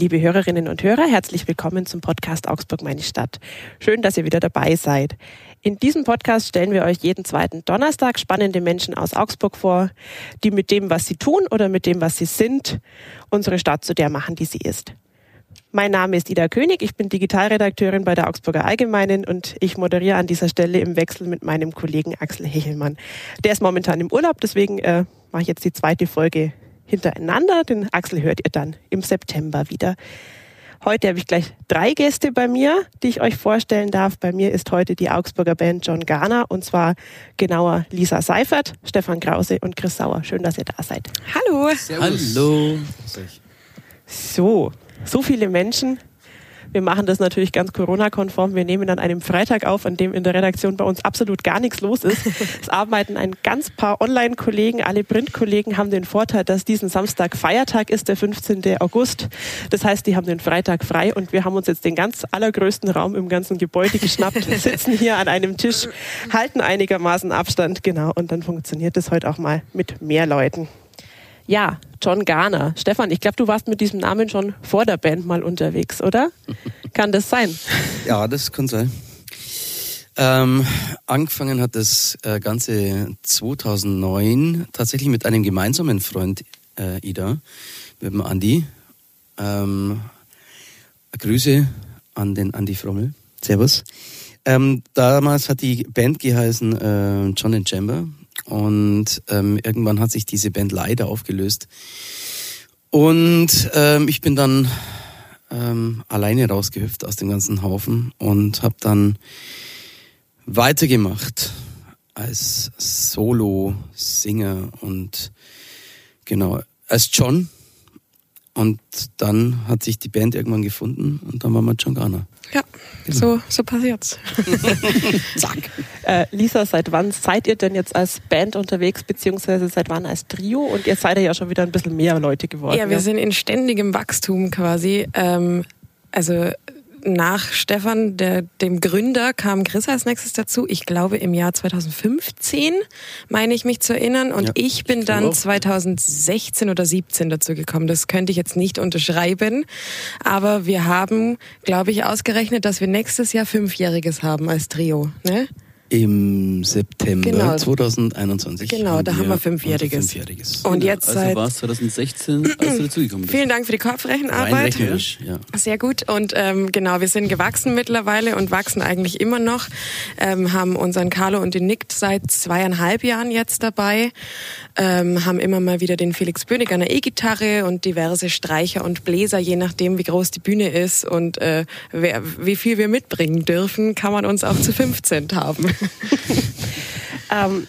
Liebe Hörerinnen und Hörer, herzlich willkommen zum Podcast Augsburg, meine Stadt. Schön, dass ihr wieder dabei seid. In diesem Podcast stellen wir euch jeden zweiten Donnerstag spannende Menschen aus Augsburg vor, die mit dem, was sie tun oder mit dem, was sie sind, unsere Stadt zu der machen, die sie ist. Mein Name ist Ida König, ich bin Digitalredakteurin bei der Augsburger Allgemeinen und ich moderiere an dieser Stelle im Wechsel mit meinem Kollegen Axel Hechelmann. Der ist momentan im Urlaub, deswegen mache ich jetzt die zweite Folge hintereinander. Den Axel hört ihr dann im September wieder. Heute habe ich gleich 3 Gäste bei mir, die ich euch vorstellen darf. Bei mir ist heute die Augsburger Band John Garner und zwar genauer Lisa Seifert, Stefan Krause und Chris Sauer. Schön, dass ihr da seid. Hallo. Servus. Hallo. So viele Menschen. Wir machen das natürlich ganz Corona-konform. Wir nehmen an einem Freitag auf, an dem in der Redaktion bei uns absolut gar nichts los ist. Es arbeiten ein ganz paar Online-Kollegen. Alle Print-Kollegen haben den Vorteil, dass diesen Samstag Feiertag ist, der 15. August. Das heißt, die haben den Freitag frei und wir haben uns jetzt den ganz allergrößten Raum im ganzen Gebäude geschnappt, sitzen hier an einem Tisch, halten einigermaßen Abstand, genau. Und dann funktioniert das heute auch mal mit mehr Leuten. Ja, John Garner. Stefan, ich glaube, du warst mit diesem Namen schon vor der Band mal unterwegs, oder? Kann das sein? Ja, das kann sein. Angefangen hat das Ganze 2009 tatsächlich mit einem gemeinsamen Freund, Ida, mit dem Andi. Grüße an den Andi Frommel. Servus. Damals hat die Band geheißen John and Chamber. Und irgendwann hat sich diese Band leider aufgelöst. Und ich bin dann alleine rausgehüpft aus dem ganzen Haufen und habe dann weitergemacht als Solo-Singer und genau, als John. Und dann hat sich die Band irgendwann gefunden und dann waren wir John Garner. Ja, genau. So passiert's. Zack. Lisa, seit wann seid ihr denn jetzt als Band unterwegs, beziehungsweise seit wann als Trio? Und jetzt seid ihr ja schon wieder ein bisschen mehr Leute geworden. Ja, wir sind in ständigem Wachstum quasi. Also nach Stefan, dem Gründer, kam Chris als nächstes dazu. Ich glaube im Jahr 2015, meine ich mich zu erinnern. Und ja, ich bin dann 2016 oder 2017 dazu gekommen. Das könnte ich jetzt nicht unterschreiben. Aber wir haben, glaube ich, ausgerechnet, dass wir nächstes Jahr 5-Jähriges haben als Trio. Ne? Im September 2021. Genau, da haben wir 5-Jähriges. Und jetzt also seit... war es 2016, als du dazugekommen bist. Vielen Dank für die Kopfrechenarbeit. Ja. Sehr gut. Und genau, wir sind gewachsen mittlerweile und wachsen eigentlich immer noch. Haben unseren Carlo und den Nick seit 2,5 Jahren jetzt dabei. Haben immer mal wieder den Felix Bönig an der E-Gitarre und diverse Streicher und Bläser, je nachdem, wie groß die Bühne ist und wie viel wir mitbringen dürfen, kann man uns auch zu 15 haben.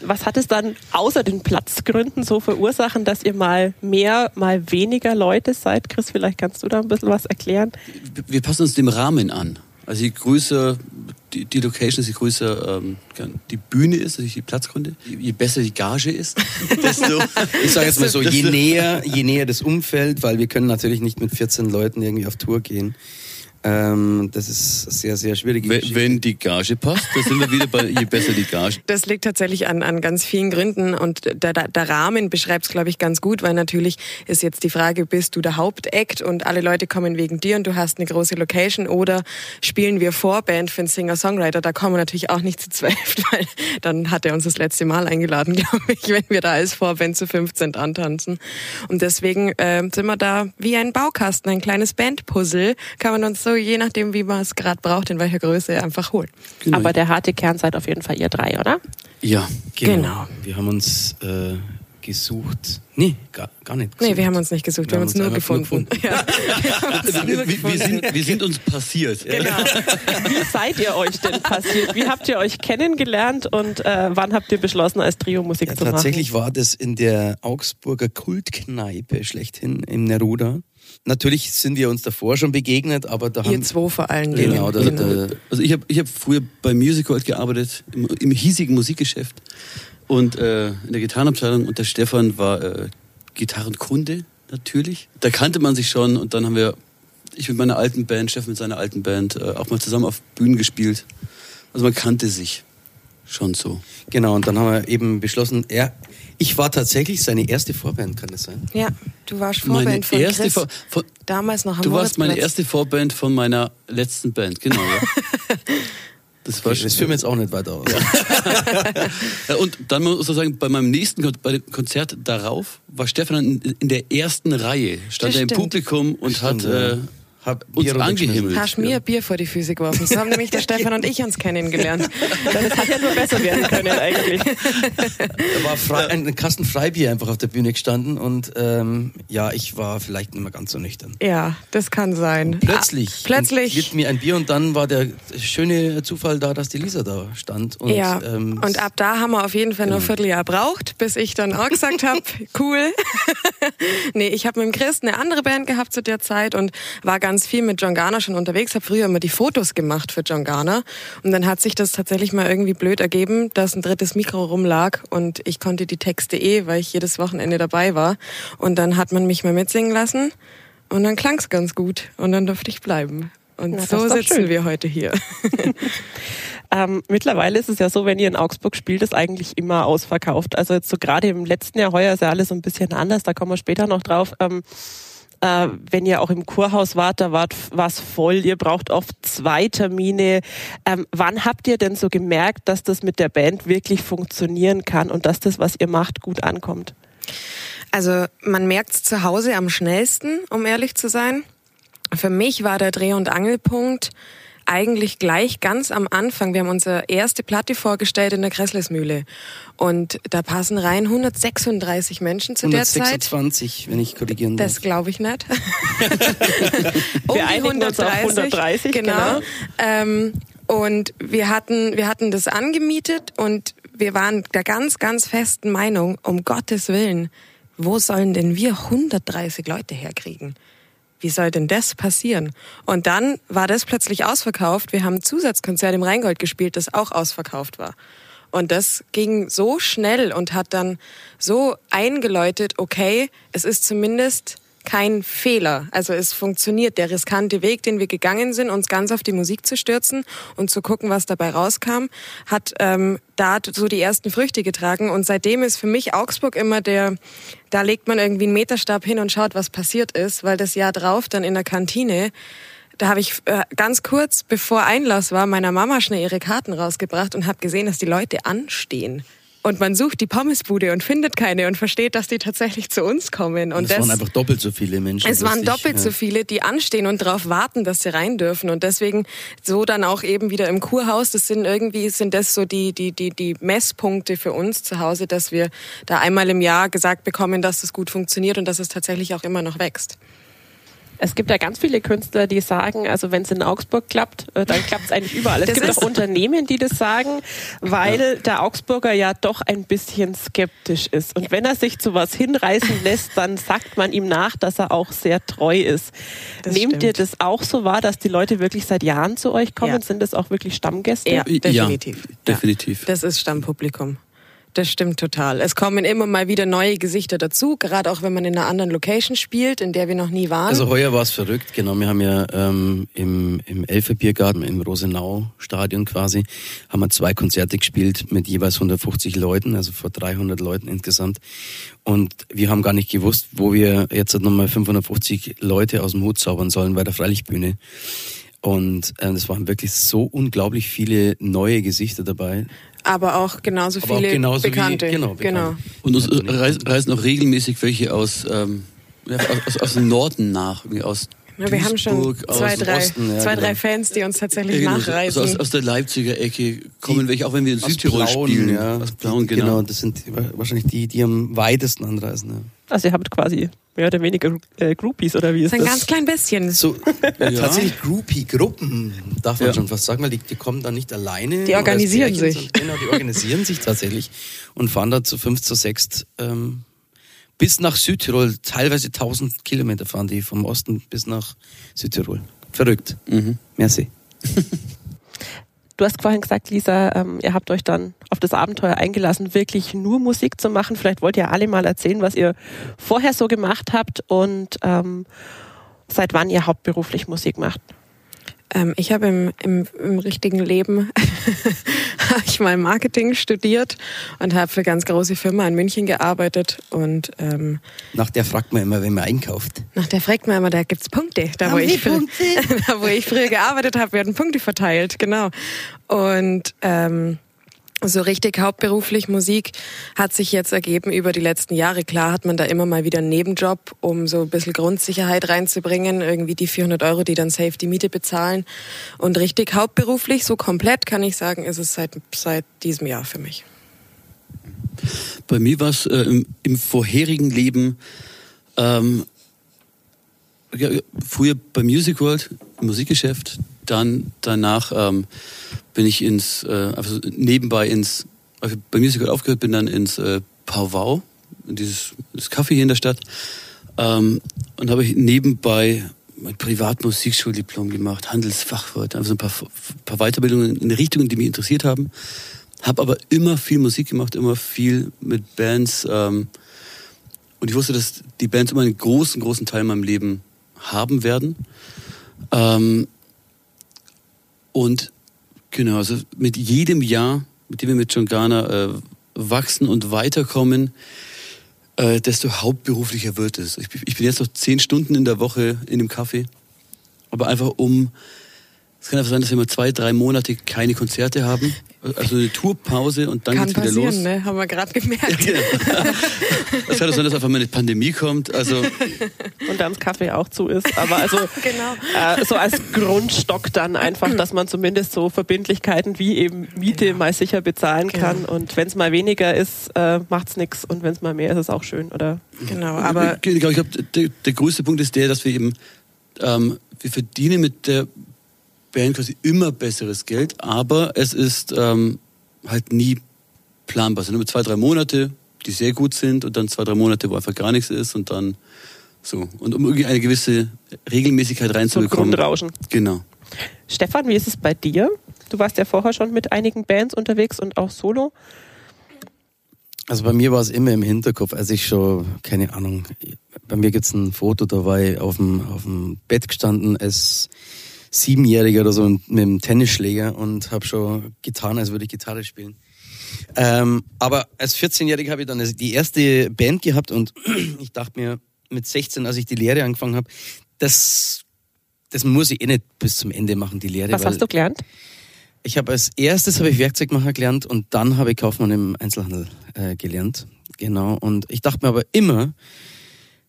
Was hat es dann außer den Platzgründen so verursachen, dass ihr mal mehr, mal weniger Leute seid? Chris, vielleicht kannst du da ein bisschen was erklären. Wir passen uns dem Rahmen an. Also je größer die Location ist, je größer die Bühne ist, also die Platzgründe, je besser die Gage ist, desto... Ich sage jetzt mal so, je näher das Umfeld, weil wir können natürlich nicht mit 14 Leuten irgendwie auf Tour gehen. Das ist sehr, sehr schwierig. Wenn die Gage passt, dann sind wir wieder bei je besser die Gage. Das liegt tatsächlich an ganz vielen Gründen und der Rahmen beschreibt es, glaube ich, ganz gut, weil natürlich ist jetzt die Frage, bist du der Hauptact und alle Leute kommen wegen dir und du hast eine große Location oder spielen wir Vorband für einen Singer-Songwriter, da kommen wir natürlich auch nicht zu 12, weil dann hat er uns das letzte Mal eingeladen, glaube ich, wenn wir da als Vorband zu 15 antanzen. Und deswegen sind wir da wie ein Baukasten, ein kleines Bandpuzzle, kann man uns so je nachdem, wie man es gerade braucht, in welcher Größe, einfach holen. Genau. Aber der harte Kern seid auf jeden Fall ihr 3, oder? Ja, genau. Wir haben uns gesucht. Nee, gar nicht gesucht. Nee, wir haben uns nicht gesucht, wir haben uns nur gefunden. Wir sind uns passiert. Genau. Wie seid ihr euch denn passiert? Wie habt ihr euch kennengelernt und wann habt ihr beschlossen, als Trio Musik zu machen? Tatsächlich war das in der Augsburger Kultkneipe schlechthin im Neruda. Natürlich sind wir uns davor schon begegnet, aber da haben... Ihr 2 vor allen Dingen. Genau. Also ich hab früher bei Music World gearbeitet, im hiesigen Musikgeschäft und in der Gitarrenabteilung und der Stefan war Gitarrenkunde natürlich. Da kannte man sich schon und dann haben ich mit meiner alten Band, Stefan mit seiner alten Band, auch mal zusammen auf Bühnen gespielt. Also man kannte sich schon so. Genau, und dann haben wir eben beschlossen, ja, ich war tatsächlich seine erste Vorband, kann das sein? Ja, du warst Vorband meine von erste Chris, von, damals noch am Du warst meine erste Vorband von meiner letzten Band, genau. Ja. Das war okay, das führen wir jetzt auch nicht weiter aus. Ja. Und dann muss man sagen, bei meinem nächsten Konzert darauf war Stefan in der ersten Reihe, stand er im Publikum und hat... Hab uns Bier angehimmelt. Hast mir Bier vor die Füße geworfen. So haben nämlich der Stefan und ich uns kennengelernt. Das hat ja nur besser werden können eigentlich. Da war ein Kasten Freibier einfach auf der Bühne gestanden und ja, ich war vielleicht nicht mehr ganz so nüchtern. Ja, das kann sein. Und plötzlich gibt mir ein Bier und dann war der schöne Zufall da, dass die Lisa da stand. Und, ja, und ab da haben wir auf jeden Fall nur ein Vierteljahr gebraucht, bis ich dann auch gesagt habe, cool. Nee, ich habe mit dem Chris eine andere Band gehabt zu der Zeit und war ganz viel mit John Garner schon unterwegs, habe früher immer die Fotos gemacht für John Garner und dann hat sich das tatsächlich mal irgendwie blöd ergeben, dass ein drittes Mikro rumlag und ich konnte die Texte weil ich jedes Wochenende dabei war und dann hat man mich mal mitsingen lassen und dann klang's ganz gut und dann durfte ich bleiben. Und ja, so sitzen wir heute hier. Mittlerweile ist es ja so, wenn ihr in Augsburg spielt, ist eigentlich immer ausverkauft. Also jetzt so gerade im letzten Jahr, heuer ist ja alles so ein bisschen anders, da kommen wir später noch drauf. Wenn ihr auch im Kurhaus wart, da war es voll. Ihr braucht oft 2 Termine. Wann habt ihr denn so gemerkt, dass das mit der Band wirklich funktionieren kann und dass das, was ihr macht, gut ankommt? Also man merkt es zu Hause am schnellsten, um ehrlich zu sein. Für mich war der Dreh- und Angelpunkt eigentlich gleich ganz am Anfang. Wir haben unsere erste Platte vorgestellt in der Kresslesmühle. Und da passen rein 136 Menschen zu der Zeit. 126, wenn ich korrigieren darf. Das glaube ich nicht. Um die 130, genau. Und wir hatten das angemietet und wir waren der ganz, ganz festen Meinung, um Gottes Willen, wo sollen denn wir 130 Leute herkriegen? Wie soll denn das passieren? Und dann war das plötzlich ausverkauft. Wir haben ein Zusatzkonzert im Rheingold gespielt, das auch ausverkauft war. Und das ging so schnell und hat dann so eingeläutet, okay, es ist zumindest kein Fehler. Also es funktioniert. Der riskante Weg, den wir gegangen sind, uns ganz auf die Musik zu stürzen und zu gucken, was dabei rauskam, hat da so die ersten Früchte getragen. Und seitdem ist für mich Augsburg immer da legt man irgendwie einen Meterstab hin und schaut, was passiert ist, weil das Jahr drauf dann in der Kantine, da habe ich ganz kurz, bevor Einlass war, meiner Mama schnell ihre Karten rausgebracht und habe gesehen, dass die Leute anstehen. Und man sucht die Pommesbude und findet keine und versteht, dass die tatsächlich zu uns kommen. Und es waren einfach doppelt so viele Menschen. Es waren doppelt so viele, die anstehen und darauf warten, dass sie rein dürfen. Und deswegen so dann auch eben wieder im Kurhaus. Das sind das so die Messpunkte für uns zu Hause, dass wir da einmal im Jahr gesagt bekommen, dass es gut funktioniert und dass es tatsächlich auch immer noch wächst. Es gibt ja ganz viele Künstler, die sagen, also wenn es in Augsburg klappt, dann klappt es eigentlich überall. Es gibt auch Unternehmen, die das sagen, weil der Augsburger ja doch ein bisschen skeptisch ist. Und wenn er sich zu was hinreißen lässt, dann sagt man ihm nach, dass er auch sehr treu ist. Nehmt ihr das auch so wahr, dass die Leute wirklich seit Jahren zu euch kommen? Ja. Sind das auch wirklich Stammgäste? Ja, definitiv. Ja, definitiv. Ja. Das ist Stammpublikum. Das stimmt total. Es kommen immer mal wieder neue Gesichter dazu, gerade auch wenn man in einer anderen Location spielt, in der wir noch nie waren. Also heuer war es verrückt, genau. Wir haben ja im Elferbiergarten, im Rosenau-Stadion quasi, haben wir 2 Konzerte gespielt mit jeweils 150 Leuten, also vor 300 Leuten insgesamt. Und wir haben gar nicht gewusst, wo wir jetzt nochmal 550 Leute aus dem Hut zaubern sollen bei der Freilichtbühne. Und es waren wirklich so unglaublich viele neue Gesichter dabei. Aber auch genauso viele Bekannte. Genau. Und uns reisen auch regelmäßig welche aus dem Norden nach, aus Duisburg, wir haben schon zwei, drei Fans, die uns tatsächlich nachreisen. Also aus der Leipziger Ecke kommen welche, auch wenn wir in Südtirol spielen. Ja. Aus Plauen, genau. Das sind wahrscheinlich die am weitesten anreisen. Ja. Also ihr habt quasi mehr oder weniger Groupies, oder wie ist das? Ein ganz klein bisschen. So, ja. Tatsächlich Groupie-Gruppen, darf man schon fast sagen, weil die kommen dann nicht alleine. Die organisieren sich. Genau, die organisieren sich tatsächlich und fahren da zu 5, zu 6 bis nach Südtirol, teilweise 1000 Kilometer fahren die vom Osten bis nach Südtirol. Verrückt. Mhm. Merci. Du hast vorhin gesagt, Lisa, ihr habt euch dann auf das Abenteuer eingelassen, wirklich nur Musik zu machen. Vielleicht wollt ihr alle mal erzählen, was ihr vorher so gemacht habt und seit wann ihr hauptberuflich Musik macht. Ich habe im richtigen Leben habe ich mal Marketing studiert und habe für eine ganz große Firma in München gearbeitet. Und nach der fragt man immer, wenn man einkauft. Nach der fragt man immer, da gibt's Punkte. Da, wo ich früher gearbeitet habe, werden Punkte verteilt, genau. Und so richtig hauptberuflich Musik hat sich jetzt ergeben über die letzten Jahre. Klar hat man da immer mal wieder einen Nebenjob, um so ein bisschen Grundsicherheit reinzubringen. Irgendwie die 400 Euro, die dann safe die Miete bezahlen. Und richtig hauptberuflich, so komplett kann ich sagen, ist es seit diesem Jahr für mich. Bei mir war es im vorherigen Leben früher bei Music World, im Musikgeschäft. Danach bin ich bei Musical aufgehört, bin dann ins Pauwau, das Café hier in der Stadt, und habe ich nebenbei mein Privatmusikschuldiplom gemacht, Handelsfachwirt, also ein paar Weiterbildungen in Richtungen, die mich interessiert haben. Habe aber immer viel Musik gemacht, immer viel mit Bands, und ich wusste, dass die Bands immer einen großen, großen Teil in meinem Leben haben werden. Und genau, also mit jedem Jahr, mit dem wir mit Jongana wachsen und weiterkommen, desto hauptberuflicher wird es. Ich bin jetzt noch 10 Stunden in der Woche in dem Café, aber es kann einfach sein, dass wir mal 2-3 Monate keine Konzerte haben, also eine Tourpause, und dann geht's wieder los. Kann passieren, ne? Haben wir gerade gemerkt. Ja, genau. Es kann auch sein, dass einfach mal eine Pandemie kommt. Also und dann das Kaffee auch zu ist. Aber also genau. So als Grundstock dann einfach, dass man zumindest so Verbindlichkeiten wie eben Miete mal sicher bezahlen kann. Und wenn es mal weniger ist, macht's nichts. Und wenn es mal mehr ist, ist es auch schön, oder? Genau. Aber ich glaube, der größte Punkt ist der, dass wir eben wir verdienen mit der Band quasi immer besseres Geld, aber es ist halt nie planbar. Es sind immer 2-3 Monate, die sehr gut sind, und dann 2-3 Monate, wo einfach gar nichts ist, und dann so. Und um irgendwie eine gewisse Regelmäßigkeit reinzubekommen. Grundrauschen. Genau. Stefan, wie ist es bei dir? Du warst ja vorher schon mit einigen Bands unterwegs und auch solo. Also bei mir war es immer im Hinterkopf, als ich schon, keine Ahnung, bei mir gibt es ein Foto, da war ich auf dem Bett gestanden, als 7-Jähriger oder so mit einem Tennisschläger, und habe schon getan, als würde ich Gitarre spielen. Aber als 14-Jähriger habe ich dann die erste Band gehabt, und ich dachte mir mit 16, als ich die Lehre angefangen habe, das muss ich eh nicht bis zum Ende machen, die Lehre. Was hast du gelernt? Ich habe als erstes Werkzeugmacher gelernt, und dann habe ich Kaufmann im Einzelhandel gelernt. Genau, und ich dachte mir aber immer,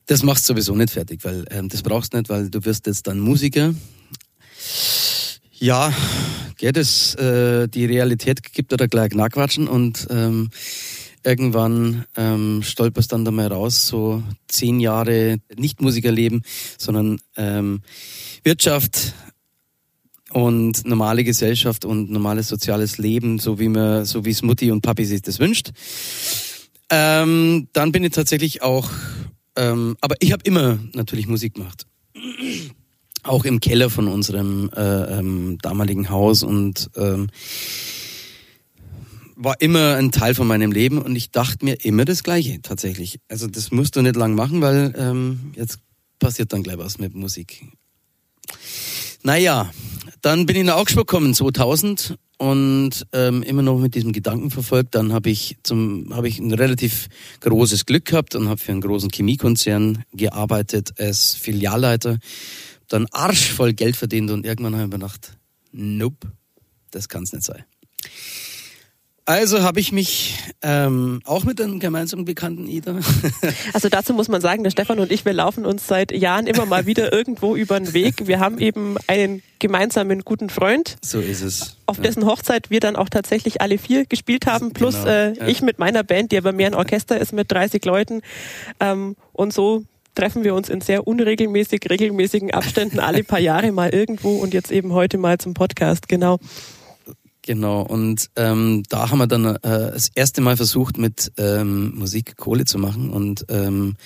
das machst du sowieso nicht fertig, weil das brauchst du nicht, weil du wirst jetzt dann Musiker. Ja, geht es. Die Realität gibt da gleich nachquatschen, und irgendwann stolperst dann da mal raus, so 10 Jahre nicht Musikerleben, sondern Wirtschaft und normale Gesellschaft und normales soziales Leben, so wie es Mutti und Papi sich das wünscht. Dann bin ich tatsächlich auch, aber ich habe immer natürlich Musik gemacht. Auch im Keller von unserem damaligen Haus, und war immer ein Teil von meinem Leben, und ich dachte mir immer das Gleiche tatsächlich. Also das musst du nicht lang machen, weil jetzt passiert dann gleich was mit Musik. Naja, dann bin ich nach Augsburg gekommen 2000 und immer noch mit diesem Gedanken verfolgt. Dann habe ich ein relativ großes Glück gehabt und habe für einen großen Chemiekonzern gearbeitet als Filialleiter. Dann arschvoll Geld verdient, und irgendwann habe ich mir gedacht, nope, das kann es nicht sein. Also habe ich mich auch mit einem gemeinsamen Bekannten, Ida. Also dazu muss man sagen, der Stefan und ich, wir laufen uns seit Jahren immer mal wieder irgendwo über den Weg. Wir haben eben einen gemeinsamen guten Freund. So ist es. Auf dessen Hochzeit wir dann auch tatsächlich alle 4 gespielt haben, plus genau, ich mit meiner Band, die aber mehr ein Orchester ist mit 30 Leuten. Und so treffen wir uns in sehr regelmäßigen Abständen alle paar Jahre mal irgendwo, und jetzt eben heute mal zum Podcast, genau. Genau, und da haben wir dann das erste Mal versucht, mit Musik Kohle zu machen, und haben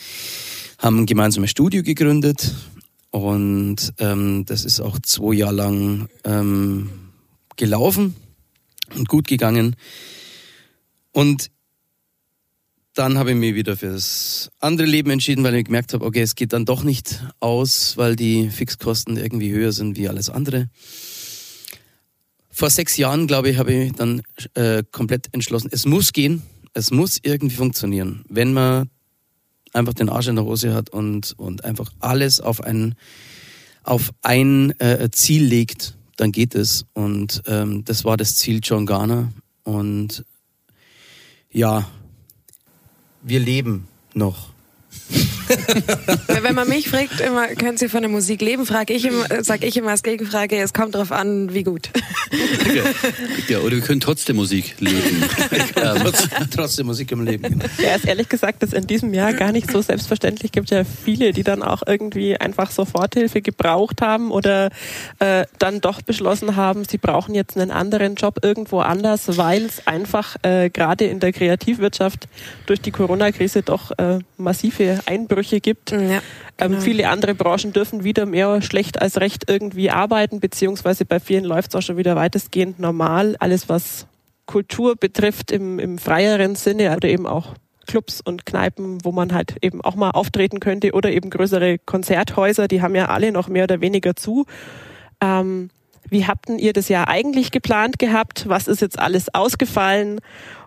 ein gemeinsames Studio gegründet, und das ist auch 2 Jahre lang gelaufen und gut gegangen, und dann habe ich mich wieder fürs andere Leben entschieden, weil ich gemerkt habe, okay, es geht dann doch nicht aus, weil die Fixkosten irgendwie höher sind wie alles andere. Vor 6 Jahren, glaube ich, habe ich dann komplett entschlossen, es muss gehen, es muss irgendwie funktionieren. Wenn man einfach den Arsch in der Hose hat und einfach alles auf ein Ziel legt, dann geht es. Und das war das Ziel John Garner. Und ja, wir leben noch. Wenn man mich fragt, immer, können Sie von der Musik leben, sage ich immer als Gegenfrage, es kommt drauf an, wie gut. Ja, oder wir können trotzdem Musik leben. Trotzdem Musik im Leben. Ja, ist ehrlich gesagt, das in diesem Jahr gar nicht so selbstverständlich. Gibt ja viele, die dann auch irgendwie einfach Soforthilfe gebraucht haben oder dann doch beschlossen haben, sie brauchen jetzt einen anderen Job irgendwo anders, weil es einfach gerade in der Kreativwirtschaft durch die Corona-Krise doch massive Einbrüche gibt. Ja, genau. Viele andere Branchen dürfen wieder mehr schlecht als recht irgendwie arbeiten, beziehungsweise bei vielen läuft es auch schon wieder weitestgehend normal. Alles, was Kultur betrifft im freieren Sinne oder eben auch Clubs und Kneipen, wo man halt eben auch mal auftreten könnte oder eben größere Konzerthäuser, die haben ja alle noch mehr oder weniger zu. Wie habt denn ihr das Jahr eigentlich geplant gehabt? Was ist jetzt alles ausgefallen?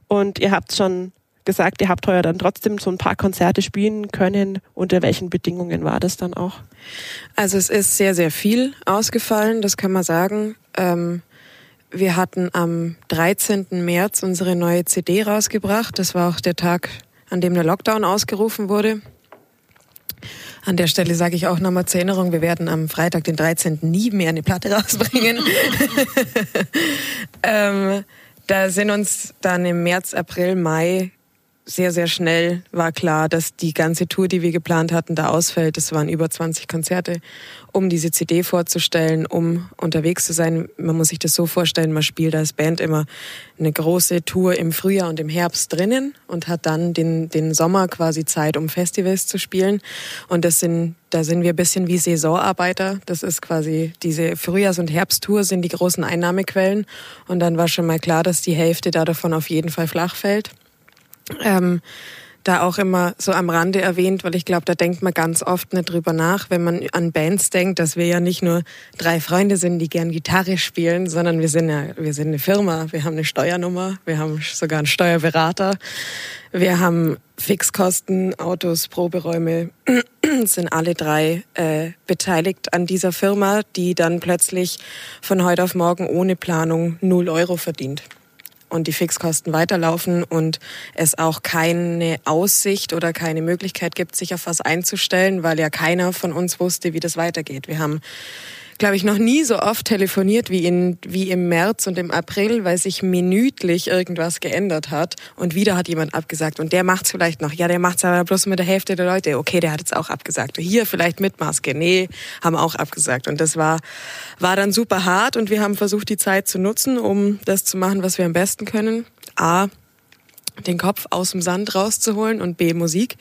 Und ihr habt schon gesagt, ihr habt heuer dann trotzdem so ein paar Konzerte spielen können. Unter welchen Bedingungen war das dann auch? Also es ist sehr, sehr viel ausgefallen, das kann man sagen. Wir hatten am 13. März unsere neue CD rausgebracht. Das war auch der Tag, an dem der Lockdown ausgerufen wurde. An der Stelle sage ich auch nochmal zur Erinnerung, wir werden am Freitag, den 13. nie mehr eine Platte rausbringen. Da sind uns dann im März, April, Mai sehr, sehr schnell war klar, dass die ganze Tour, die wir geplant hatten, da ausfällt. Es waren über 20 Konzerte, um diese CD vorzustellen, um unterwegs zu sein. Man muss sich das so vorstellen, man spielt als Band immer eine große Tour im Frühjahr und im Herbst drinnen und hat dann den Sommer quasi Zeit, um Festivals zu spielen. Und da sind wir ein bisschen wie Saisonarbeiter. Das ist quasi, diese Frühjahrs- und Herbsttour sind die großen Einnahmequellen. Und dann war schon mal klar, dass die Hälfte davon auf jeden Fall flach fällt. Da auch immer so am Rande erwähnt, weil ich glaube, da denkt man ganz oft nicht drüber nach, wenn man an Bands denkt, dass wir ja nicht nur 3 Freunde sind, die gern Gitarre spielen, sondern wir sind eine Firma, wir haben eine Steuernummer, wir haben sogar einen Steuerberater, wir haben Fixkosten, Autos, Proberäume, sind alle 3 beteiligt an dieser Firma, die dann plötzlich von heute auf morgen ohne Planung 0 Euro verdient. Und die Fixkosten weiterlaufen und es auch keine Aussicht oder keine Möglichkeit gibt, sich auf was einzustellen, weil ja keiner von uns wusste, wie das weitergeht. Wir haben, glaube ich, noch nie so oft telefoniert wie im März und im April, weil sich minütlich irgendwas geändert hat und wieder hat jemand abgesagt und der macht's vielleicht noch. Ja, der macht's aber bloß mit der Hälfte der Leute. Okay, der hat jetzt auch abgesagt. Hier vielleicht mit Maske. Nee, haben auch abgesagt. Und das war dann super hart und wir haben versucht, die Zeit zu nutzen, um das zu machen, was wir am besten können. A, den Kopf aus dem Sand rauszuholen und B, Musik.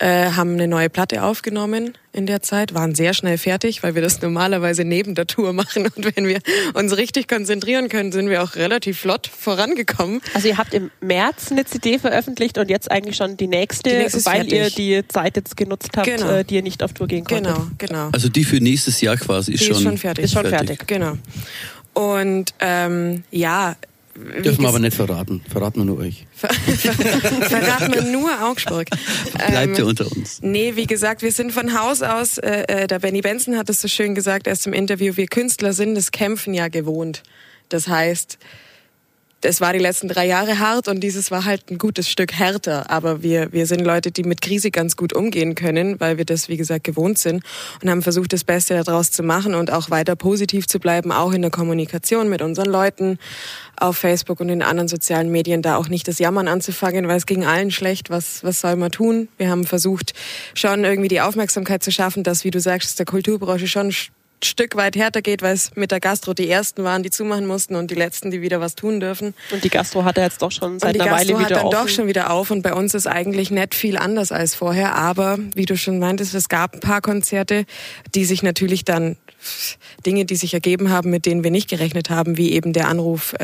Haben eine neue Platte aufgenommen in der Zeit, waren sehr schnell fertig, weil wir das normalerweise neben der Tour machen und wenn wir uns richtig konzentrieren können, sind wir auch relativ flott vorangekommen. Also ihr habt im März eine CD veröffentlicht und jetzt eigentlich schon die nächste weil fertig. Ihr die Zeit jetzt genutzt habt, genau. Die ihr nicht auf Tour gehen konntet. Genau. Also die für nächstes Jahr quasi ist schon fertig. Genau. Und dürfen wir aber nicht verraten. Verraten wir nur euch. Verraten wir nur Augsburg. Bleibt ihr unter uns. Nee, wie gesagt, wir sind von Haus aus, der Benny Benson hat es so schön gesagt, erst im Interview, wir Künstler sind das Kämpfen ja gewohnt. Das heißt, es war die letzten 3 Jahre hart und dieses war halt ein gutes Stück härter. Aber wir sind Leute, die mit Krise ganz gut umgehen können, weil wir das, wie gesagt, gewohnt sind und haben versucht, das Beste daraus zu machen und auch weiter positiv zu bleiben, auch in der Kommunikation mit unseren Leuten auf Facebook und in anderen sozialen Medien, da auch nicht das Jammern anzufangen, weil es ging allen schlecht. Was soll man tun? Wir haben versucht, schon irgendwie die Aufmerksamkeit zu schaffen, dass, wie du sagst, es der Kulturbranche schon Stück weit härter geht, weil es mit der Gastro die ersten waren, die zumachen mussten und die letzten, die wieder was tun dürfen. Und die Gastro hat er jetzt doch schon seit einer Weile wieder auf. Und die Gastro hat dann doch schon wieder auf und bei uns ist eigentlich nicht viel anders als vorher, aber wie du schon meintest, es gab ein paar Konzerte, die sich natürlich dann Dinge, die sich ergeben haben, mit denen wir nicht gerechnet haben, wie eben der Anruf,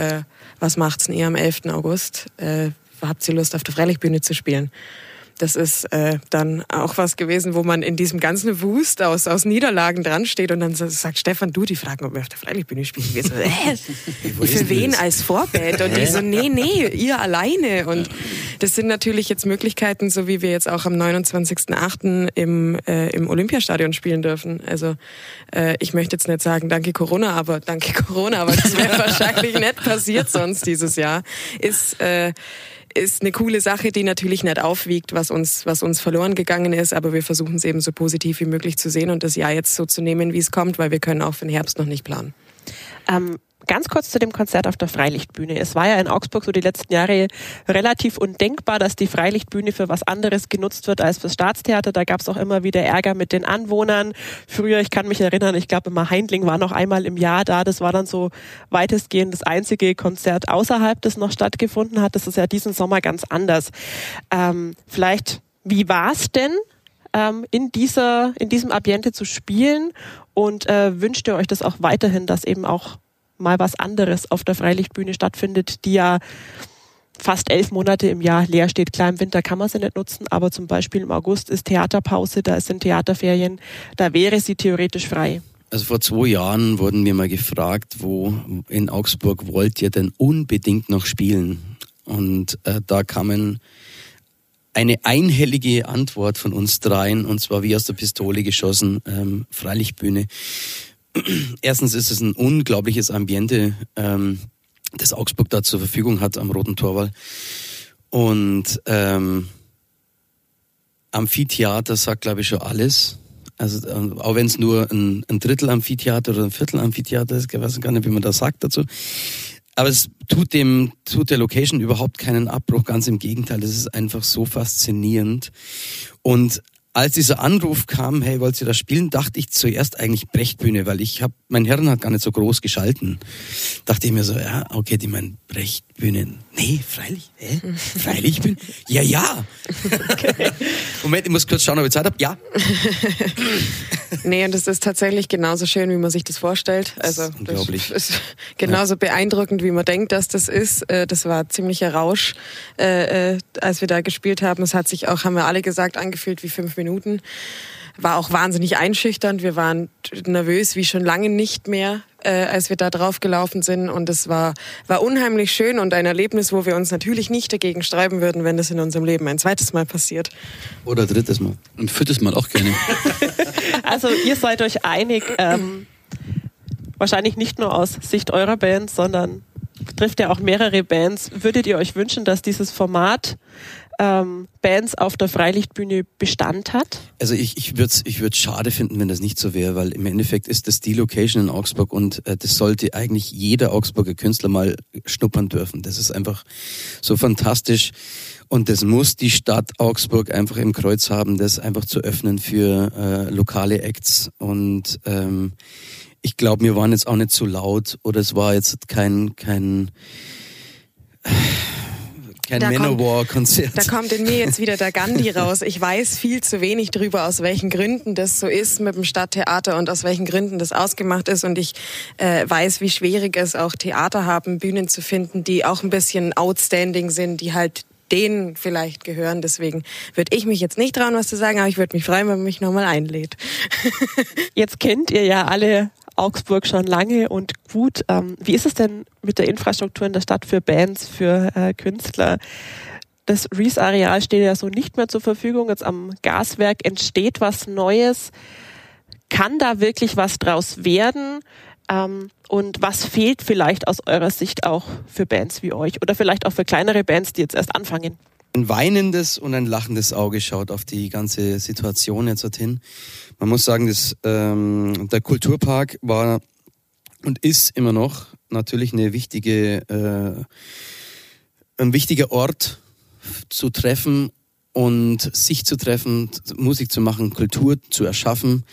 was macht's denn ihr am 11. August? Habt ihr Lust auf der Freilichtbühne zu spielen? Das ist dann auch was gewesen, wo man in diesem ganzen Wust aus Niederlagen dran steht und dann sagt Stefan, du, die fragen, ob wir auf der Freilichtbühne spielen. Wir so, für wen das? Als Vorband? Und die so, nee, ihr alleine. Und das sind natürlich jetzt Möglichkeiten, so wie wir jetzt auch am 29.08. im Olympiastadion spielen dürfen. Also ich möchte jetzt nicht sagen, danke Corona, aber das wäre wahrscheinlich nicht passiert sonst dieses Jahr. Ist eine coole Sache, die natürlich nicht aufwiegt, was uns verloren gegangen ist, aber wir versuchen es eben so positiv wie möglich zu sehen und das Jahr jetzt so zu nehmen, wie es kommt, weil wir können auch für den Herbst noch nicht planen. Ganz kurz zu dem Konzert auf der Freilichtbühne. Es war ja in Augsburg so die letzten Jahre relativ undenkbar, dass die Freilichtbühne für was anderes genutzt wird als fürs Staatstheater. Da gab es auch immer wieder Ärger mit den Anwohnern. Früher, ich kann mich erinnern, ich glaube immer Heindling war noch einmal im Jahr da. Das war dann so weitestgehend das einzige Konzert außerhalb, das noch stattgefunden hat. Das ist ja diesen Sommer ganz anders. Vielleicht, wie war es denn, in diesem Ambiente zu spielen? Und wünscht ihr euch das auch weiterhin, dass eben auch mal was anderes auf der Freilichtbühne stattfindet, die ja fast 11 Monate im Jahr leer steht. Klar, im Winter kann man sie nicht nutzen, aber zum Beispiel im August ist Theaterpause, da sind Theaterferien, da wäre sie theoretisch frei. Also vor 2 Jahren wurden wir mal gefragt, wo in Augsburg wollt ihr denn unbedingt noch spielen? Und da kamen eine einhellige Antwort von uns dreien, und zwar wie aus der Pistole geschossen, Freilichtbühne. Erstens ist es ein unglaubliches Ambiente, das Augsburg da zur Verfügung hat am Roten Torwall. Und Amphitheater sagt, glaube ich, schon alles. Also auch wenn es nur ein Drittel Amphitheater oder ein Viertel Amphitheater ist, ich weiß gar nicht, wie man das sagt dazu. Aber es tut der Location überhaupt keinen Abbruch, ganz im Gegenteil. Es ist einfach so faszinierend. Und als dieser Anruf kam, hey, wollt ihr das spielen, dachte ich zuerst eigentlich Brechtbühne, weil mein Hirn hat gar nicht so groß geschalten. Dachte ich mir so, ja, okay, die meinen Brechtbühne. Nee, freilich, Freilichtbühne? Ja. Okay. Moment, ich muss kurz schauen, ob ich Zeit habe. Ja. Nee, und es ist tatsächlich genauso schön, wie man sich das vorstellt. Also, das ist unglaublich. Das ist genauso beeindruckend, wie man denkt, dass das ist. Das war ziemlicher Rausch, als wir da gespielt haben. Es hat sich auch, haben wir alle gesagt, angefühlt wie 5 Minuten. War auch wahnsinnig einschüchternd. Wir waren nervös wie schon lange nicht mehr, als wir da drauf gelaufen sind. Und es war unheimlich schön und ein Erlebnis, wo wir uns natürlich nicht dagegen streiben würden, wenn das in unserem Leben ein zweites Mal passiert. Oder ein drittes Mal. Ein viertes Mal auch gerne. Also ihr seid euch einig, wahrscheinlich nicht nur aus Sicht eurer Band, sondern trifft ja auch mehrere Bands. Würdet ihr euch wünschen, dass dieses Format Bands auf der Freilichtbühne Bestand hat? Also ich würde es schade finden, wenn das nicht so wäre, weil im Endeffekt ist das die Location in Augsburg und das sollte eigentlich jeder Augsburger Künstler mal schnuppern dürfen. Das ist einfach so fantastisch und das muss die Stadt Augsburg einfach im Kreuz haben, das einfach zu öffnen für lokale Acts und ich glaube, wir waren jetzt auch nicht zu laut oder es war jetzt kein Manowar-Konzert. Da kommt in mir jetzt wieder der Gandhi raus. Ich weiß viel zu wenig drüber, aus welchen Gründen das so ist mit dem Stadttheater und aus welchen Gründen das ausgemacht ist. Und ich weiß, wie schwierig es auch Theater haben, Bühnen zu finden, die auch ein bisschen outstanding sind, die halt denen vielleicht gehören. Deswegen würde ich mich jetzt nicht trauen, was zu sagen, aber ich würde mich freuen, wenn man mich nochmal einlädt. Jetzt kennt ihr ja alle Augsburg schon lange und gut. Wie ist es denn mit der Infrastruktur in der Stadt für Bands, für Künstler? Das Rees-Areal steht ja so nicht mehr zur Verfügung. Jetzt am Gaswerk entsteht was Neues. Kann da wirklich was draus werden? Und was fehlt vielleicht aus eurer Sicht auch für Bands wie euch oder vielleicht auch für kleinere Bands, die jetzt erst anfangen? Ein weinendes und ein lachendes Auge schaut auf die ganze Situation jetzt dorthin. Man muss sagen, der Kulturpark war und ist immer noch natürlich ein wichtiger Ort zu treffen und sich zu treffen, Musik zu machen, Kultur zu erschaffen.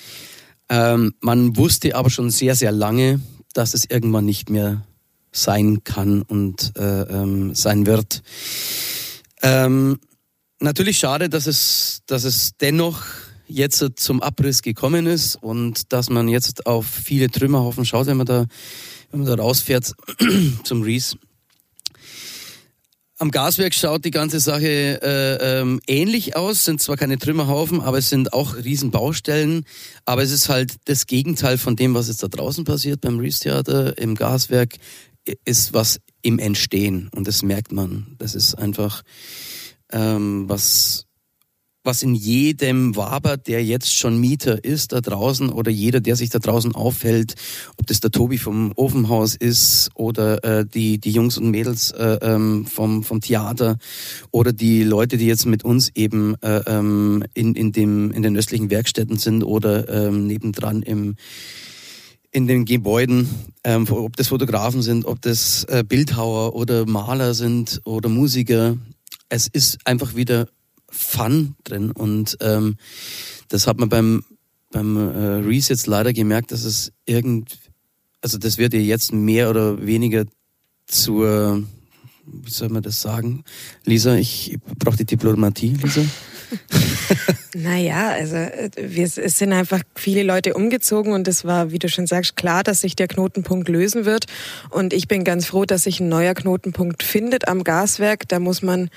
Man wusste aber schon sehr, sehr lange, dass es irgendwann nicht mehr sein kann und sein wird. Natürlich schade, dass es dennoch jetzt zum Abriss gekommen ist und dass man jetzt auf viele Trümmerhaufen schaut, wenn man da rausfährt zum Rees. Am Gaswerk schaut die ganze Sache ähnlich aus, sind zwar keine Trümmerhaufen, aber es sind auch Riesenbaustellen, aber es ist halt das Gegenteil von dem, was jetzt da draußen passiert beim Rees-Theater. Im Gaswerk ist was im Entstehen und das merkt man. Das ist einfach was in jedem wabert, der jetzt schon Mieter ist da draußen oder jeder, der sich da draußen aufhält, ob das der Tobi vom Ofenhaus ist oder die Jungs und Mädels vom Theater oder die Leute, die jetzt mit uns eben in den östlichen Werkstätten sind oder nebendran in den Gebäuden, ob das Fotografen sind, ob das Bildhauer oder Maler sind oder Musiker. Es ist einfach wieder Fun drin und das hat man beim Rees jetzt leider gemerkt, dass es das wird ja jetzt mehr oder weniger zur, wie soll man das sagen? Lisa, ich brauche die Diplomatie, Lisa. Naja, also es sind einfach viele Leute umgezogen und es war, wie du schon sagst, klar, dass sich der Knotenpunkt lösen wird und ich bin ganz froh, dass sich ein neuer Knotenpunkt findet am Gaswerk. Da muss man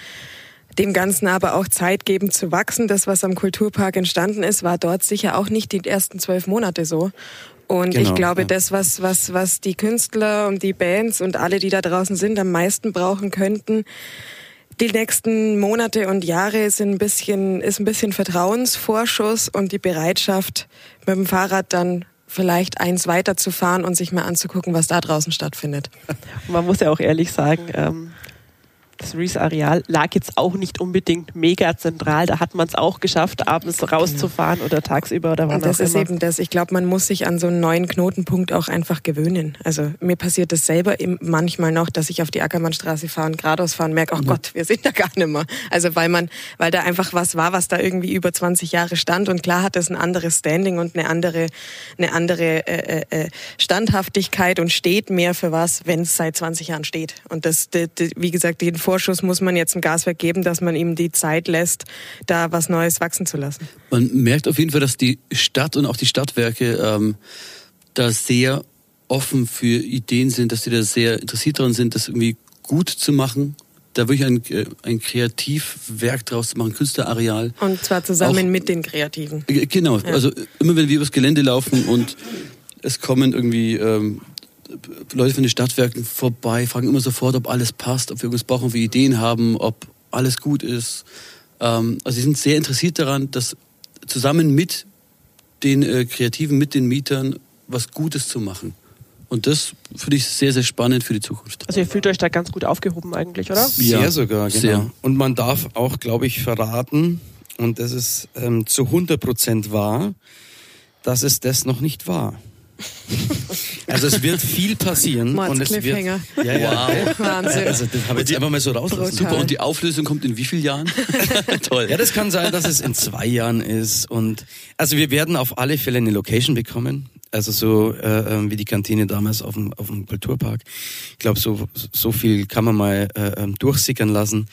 dem Ganzen aber auch Zeit geben zu wachsen. Das, was am Kulturpark entstanden ist, war dort sicher auch nicht die ersten 12 Monate so. Und genau, ich glaube, das, was die Künstler und die Bands und alle, die da draußen sind, am meisten brauchen könnten, die nächsten Monate und Jahre ist ein bisschen Vertrauensvorschuss und die Bereitschaft, mit dem Fahrrad dann vielleicht eins weiterzufahren und sich mal anzugucken, was da draußen stattfindet. Man muss ja auch ehrlich sagen, das Rees-Areal lag jetzt auch nicht unbedingt mega zentral. Da hat man es auch geschafft, abends rauszufahren oder tagsüber oder wann auch immer. Das ist eben das. Ich glaube, man muss sich an so einen neuen Knotenpunkt auch einfach gewöhnen. Also mir passiert das selber eben manchmal noch, dass ich auf die Ackermannstraße fahre und geradeaus fahre und merke, oh Gott, wir sind da gar nicht mehr. Also weil da einfach was war, was da irgendwie über 20 Jahre stand. Und klar hat das ein anderes Standing und eine andere Standhaftigkeit und steht mehr für was, wenn es seit 20 Jahren steht. Und das, wie gesagt, jeden Vorschuss muss man jetzt im Gaswerk geben, dass man ihm die Zeit lässt, da was Neues wachsen zu lassen. Man merkt auf jeden Fall, dass die Stadt und auch die Stadtwerke da sehr offen für Ideen sind, dass sie da sehr interessiert daran sind, das irgendwie gut zu machen. Da wirklich ein Kreativwerk draus zu machen, Künstlerareal. Und zwar zusammen mit den Kreativen. Genau, ja. Also immer wenn wir übers Gelände laufen und es kommen irgendwie Leute von den Stadtwerken vorbei, fragen immer sofort, ob alles passt, ob wir irgendwas brauchen, ob wir Ideen haben, ob alles gut ist. Also sie sind sehr interessiert daran, dass zusammen mit den Kreativen, mit den Mietern was Gutes zu machen. Und das finde ich sehr, sehr spannend für die Zukunft. Also ihr fühlt euch da ganz gut aufgehoben eigentlich, oder? Ja, sehr sogar, genau. Sehr. Und man darf auch, glaube ich, verraten, und das ist zu 100% wahr, dass es das noch nicht war. Also es wird viel passieren. Und es wird, ja. Wow. Wahnsinn. Also das habe ich jetzt einfach mal so rausgelassen. Super, und die Auflösung kommt in wie vielen Jahren? Toll. Ja, das kann sein, dass es in 2 Jahren ist. Und also wir werden auf alle Fälle eine Location bekommen. Also so wie die Kantine damals auf dem Kulturpark. Ich glaube, so viel kann man mal durchsickern lassen.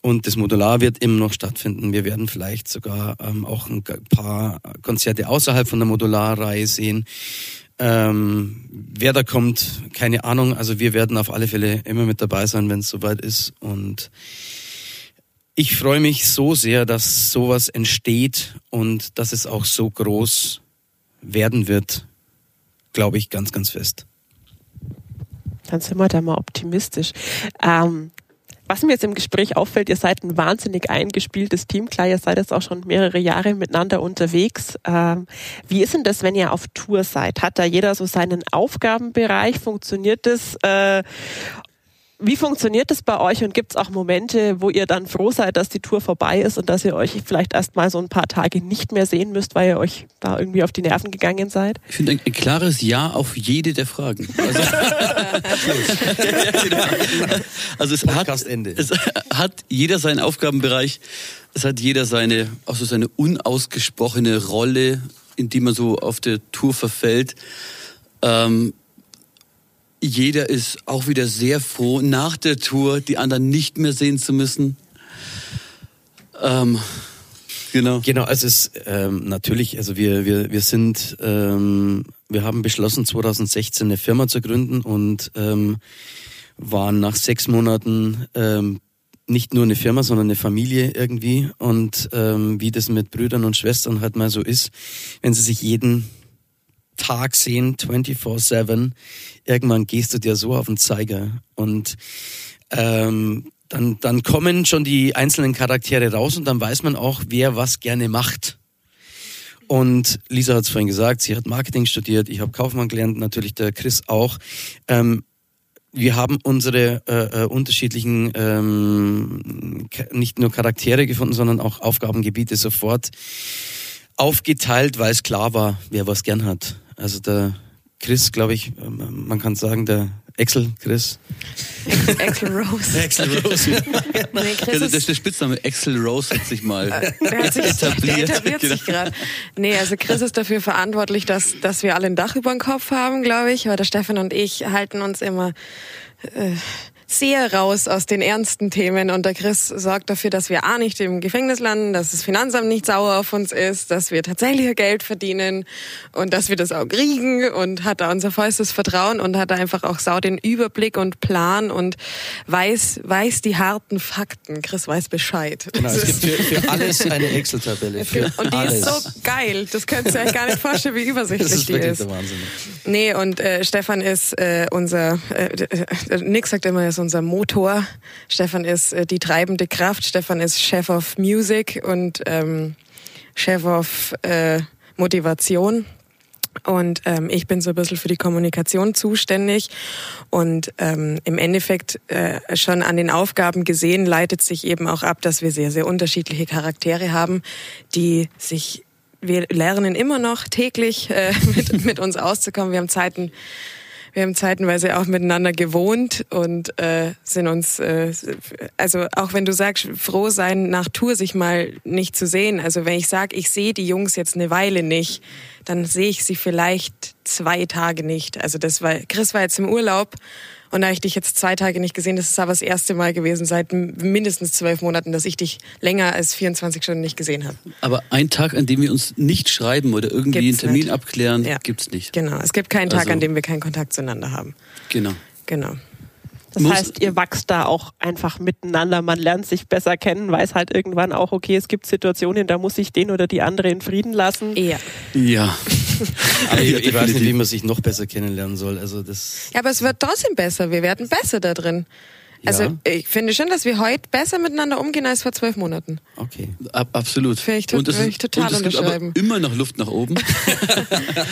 Und das Modular wird immer noch stattfinden. Wir werden vielleicht sogar auch ein paar Konzerte außerhalb von der Modular-Reihe sehen. Wer da kommt, keine Ahnung. Also wir werden auf alle Fälle immer mit dabei sein, wenn es soweit ist. Und ich freue mich so sehr, dass sowas entsteht und dass es auch so groß werden wird. Glaube ich ganz, ganz fest. Dann sind wir da mal optimistisch. Was mir jetzt im Gespräch auffällt, ihr seid ein wahnsinnig eingespieltes Team. Klar, ihr seid jetzt auch schon mehrere Jahre miteinander unterwegs. Wie ist denn das, wenn ihr auf Tour seid? Hat da jeder so seinen Aufgabenbereich? Funktioniert das? Wie funktioniert das bei euch? Und gibt es auch Momente, wo ihr dann froh seid, dass die Tour vorbei ist und dass ihr euch vielleicht erst mal so ein paar Tage nicht mehr sehen müsst, weil ihr euch da irgendwie auf die Nerven gegangen seid? Ich finde ein klares Ja auf jede der Fragen. Also, also es hat jeder seinen Aufgabenbereich, es hat jeder seine unausgesprochene Rolle, in die man so auf der Tour verfällt. Jeder ist auch wieder sehr froh, nach der Tour die anderen nicht mehr sehen zu müssen. Genau. Genau, also es ist natürlich, also wir haben beschlossen, 2016 eine Firma zu gründen und waren nach 6 Monaten nicht nur eine Firma, sondern eine Familie irgendwie. Und wie das mit Brüdern und Schwestern halt mal so ist, wenn sie sich jeden Tag sehen, 24/7, irgendwann gehst du dir so auf den Zeiger. Und dann kommen schon die einzelnen Charaktere raus und dann weiß man auch, wer was gerne macht. Und Lisa hat es vorhin gesagt, sie hat Marketing studiert, ich habe Kaufmann gelernt, natürlich der Chris auch. Wir haben unsere unterschiedlichen, nicht nur Charaktere gefunden, sondern auch Aufgabengebiete sofort aufgeteilt, weil es klar war, wer was gern hat. Also der Chris, glaube ich, man kann sagen, der Axel, Chris. Axel Rose. Axel Rose. Nee, Chris das ist der Spitzname. Axel Rose hat sich mal etabliert sich gerade. Nee, also Chris ist dafür verantwortlich, dass wir alle ein Dach über den Kopf haben, glaube ich. Aber der Stefan und ich halten uns immer sehr raus aus den ernsten Themen. Und der Chris sorgt dafür, dass wir A, nicht im Gefängnis landen, dass das Finanzamt nicht sauer auf uns ist, dass wir tatsächlich Geld verdienen und dass wir das auch kriegen, und hat da unser vollstes Vertrauen und hat da einfach auch sau den Überblick und Plan und weiß die harten Fakten. Chris weiß Bescheid. Genau, es gibt für alles eine Excel-Tabelle. Und die alles. Ist so geil. Das könnt ihr euch gar nicht vorstellen, wie übersichtlich die ist. Das ist wirklich der Wahnsinn. Nee, und Stefan ist unser, Nick sagt immer, er ist unser Motor. Stefan ist die treibende Kraft. Stefan ist Chef of Music und Chef of Motivation. Und ich bin so ein bisschen für die Kommunikation zuständig. Und im Endeffekt schon an den Aufgaben gesehen, leitet sich eben auch ab, dass wir sehr, sehr unterschiedliche Charaktere haben, die sich... Wir lernen immer noch täglich mit uns auszukommen. Wir haben zeitenweise auch miteinander gewohnt und sind uns, also auch wenn du sagst, froh sein nach Tour sich mal nicht zu sehen. Also wenn ich sage, ich sehe die Jungs jetzt eine Weile nicht, dann sehe ich sie vielleicht 2 Tage nicht. Also das war, Chris war jetzt im Urlaub und da habe ich dich jetzt 2 Tage nicht gesehen. Das ist aber das erste Mal gewesen seit mindestens 12 Monaten, dass ich dich länger als 24 Stunden nicht gesehen habe. Aber ein Tag, an dem wir uns nicht schreiben oder irgendwie gibt's einen Termin nicht abklären, ja, gibt's nicht. Genau, es gibt keinen Tag, also, an dem wir keinen Kontakt zueinander haben. Genau. Das heißt, ihr wachst da auch einfach miteinander, man lernt sich besser kennen, weiß halt irgendwann auch, okay, es gibt Situationen, da muss ich den oder die andere in Frieden lassen. Ja. Aber ich weiß nicht, wie man sich noch besser kennenlernen soll. Also das. Ja, aber es wird trotzdem besser, wir werden besser da drin. Also ich finde schon, dass wir heute besser miteinander umgehen als vor 12 Monaten. Okay, absolut. Würde ich total unterschreiben. Und es gibt aber immer noch Luft nach oben.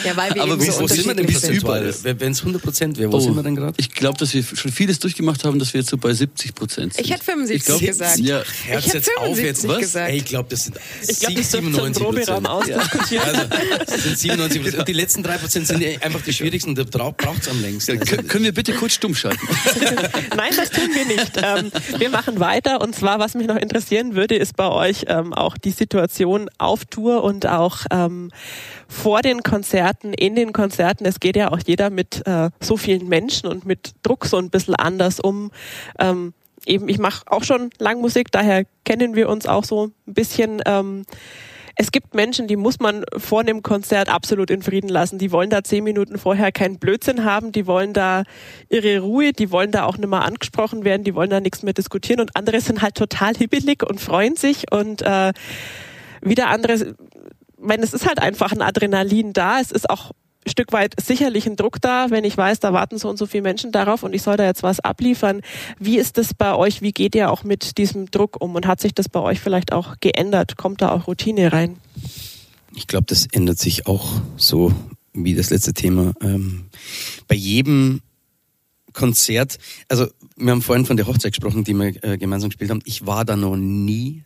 Ja, weil wir aber eben so unterschiedlich sind. Wenn es 100% wäre, wo sind wir denn gerade? Ich glaube, dass wir schon vieles durchgemacht haben, dass wir jetzt so bei 70% sind. Ich hätte 75 gesagt. Ja. Ich hätte 75 gesagt. Ey, ich glaube, das sind 97%. Ja. Also, das sind 97%. Und die letzten 3% sind einfach die schwierigsten. Da braucht es am längsten. Also, können wir bitte kurz stumm schalten? Nein, das tun wir nicht. Wir machen weiter, und zwar, was mich noch interessieren würde, ist bei euch auch die Situation auf Tour und auch vor den Konzerten, in den Konzerten. Es geht ja auch jeder mit so vielen Menschen und mit Druck so ein bisschen anders um. Eben, ich mache auch schon lang Musik, daher kennen wir uns auch so ein bisschen. Es gibt Menschen, die muss man vor einem Konzert absolut in Frieden lassen. Die wollen da 10 Minuten vorher keinen Blödsinn haben. Die wollen da ihre Ruhe. Die wollen da auch nicht mehr angesprochen werden. Die wollen da nichts mehr diskutieren. Und andere sind halt total hibbelig und freuen sich. Und wieder andere, ich meine, es ist halt einfach ein Adrenalin da. Es ist auch ein Stück weit sicherlich ein Druck da, wenn ich weiß, da warten so und so viele Menschen darauf und ich soll da jetzt was abliefern. Wie ist das bei euch? Wie geht ihr auch mit diesem Druck um? Und hat sich das bei euch vielleicht auch geändert? Kommt da auch Routine rein? Ich glaube, das ändert sich auch so wie das letzte Thema. Bei jedem Konzert, also wir haben vorhin von der Hochzeit gesprochen, die wir gemeinsam gespielt haben. Ich war noch nie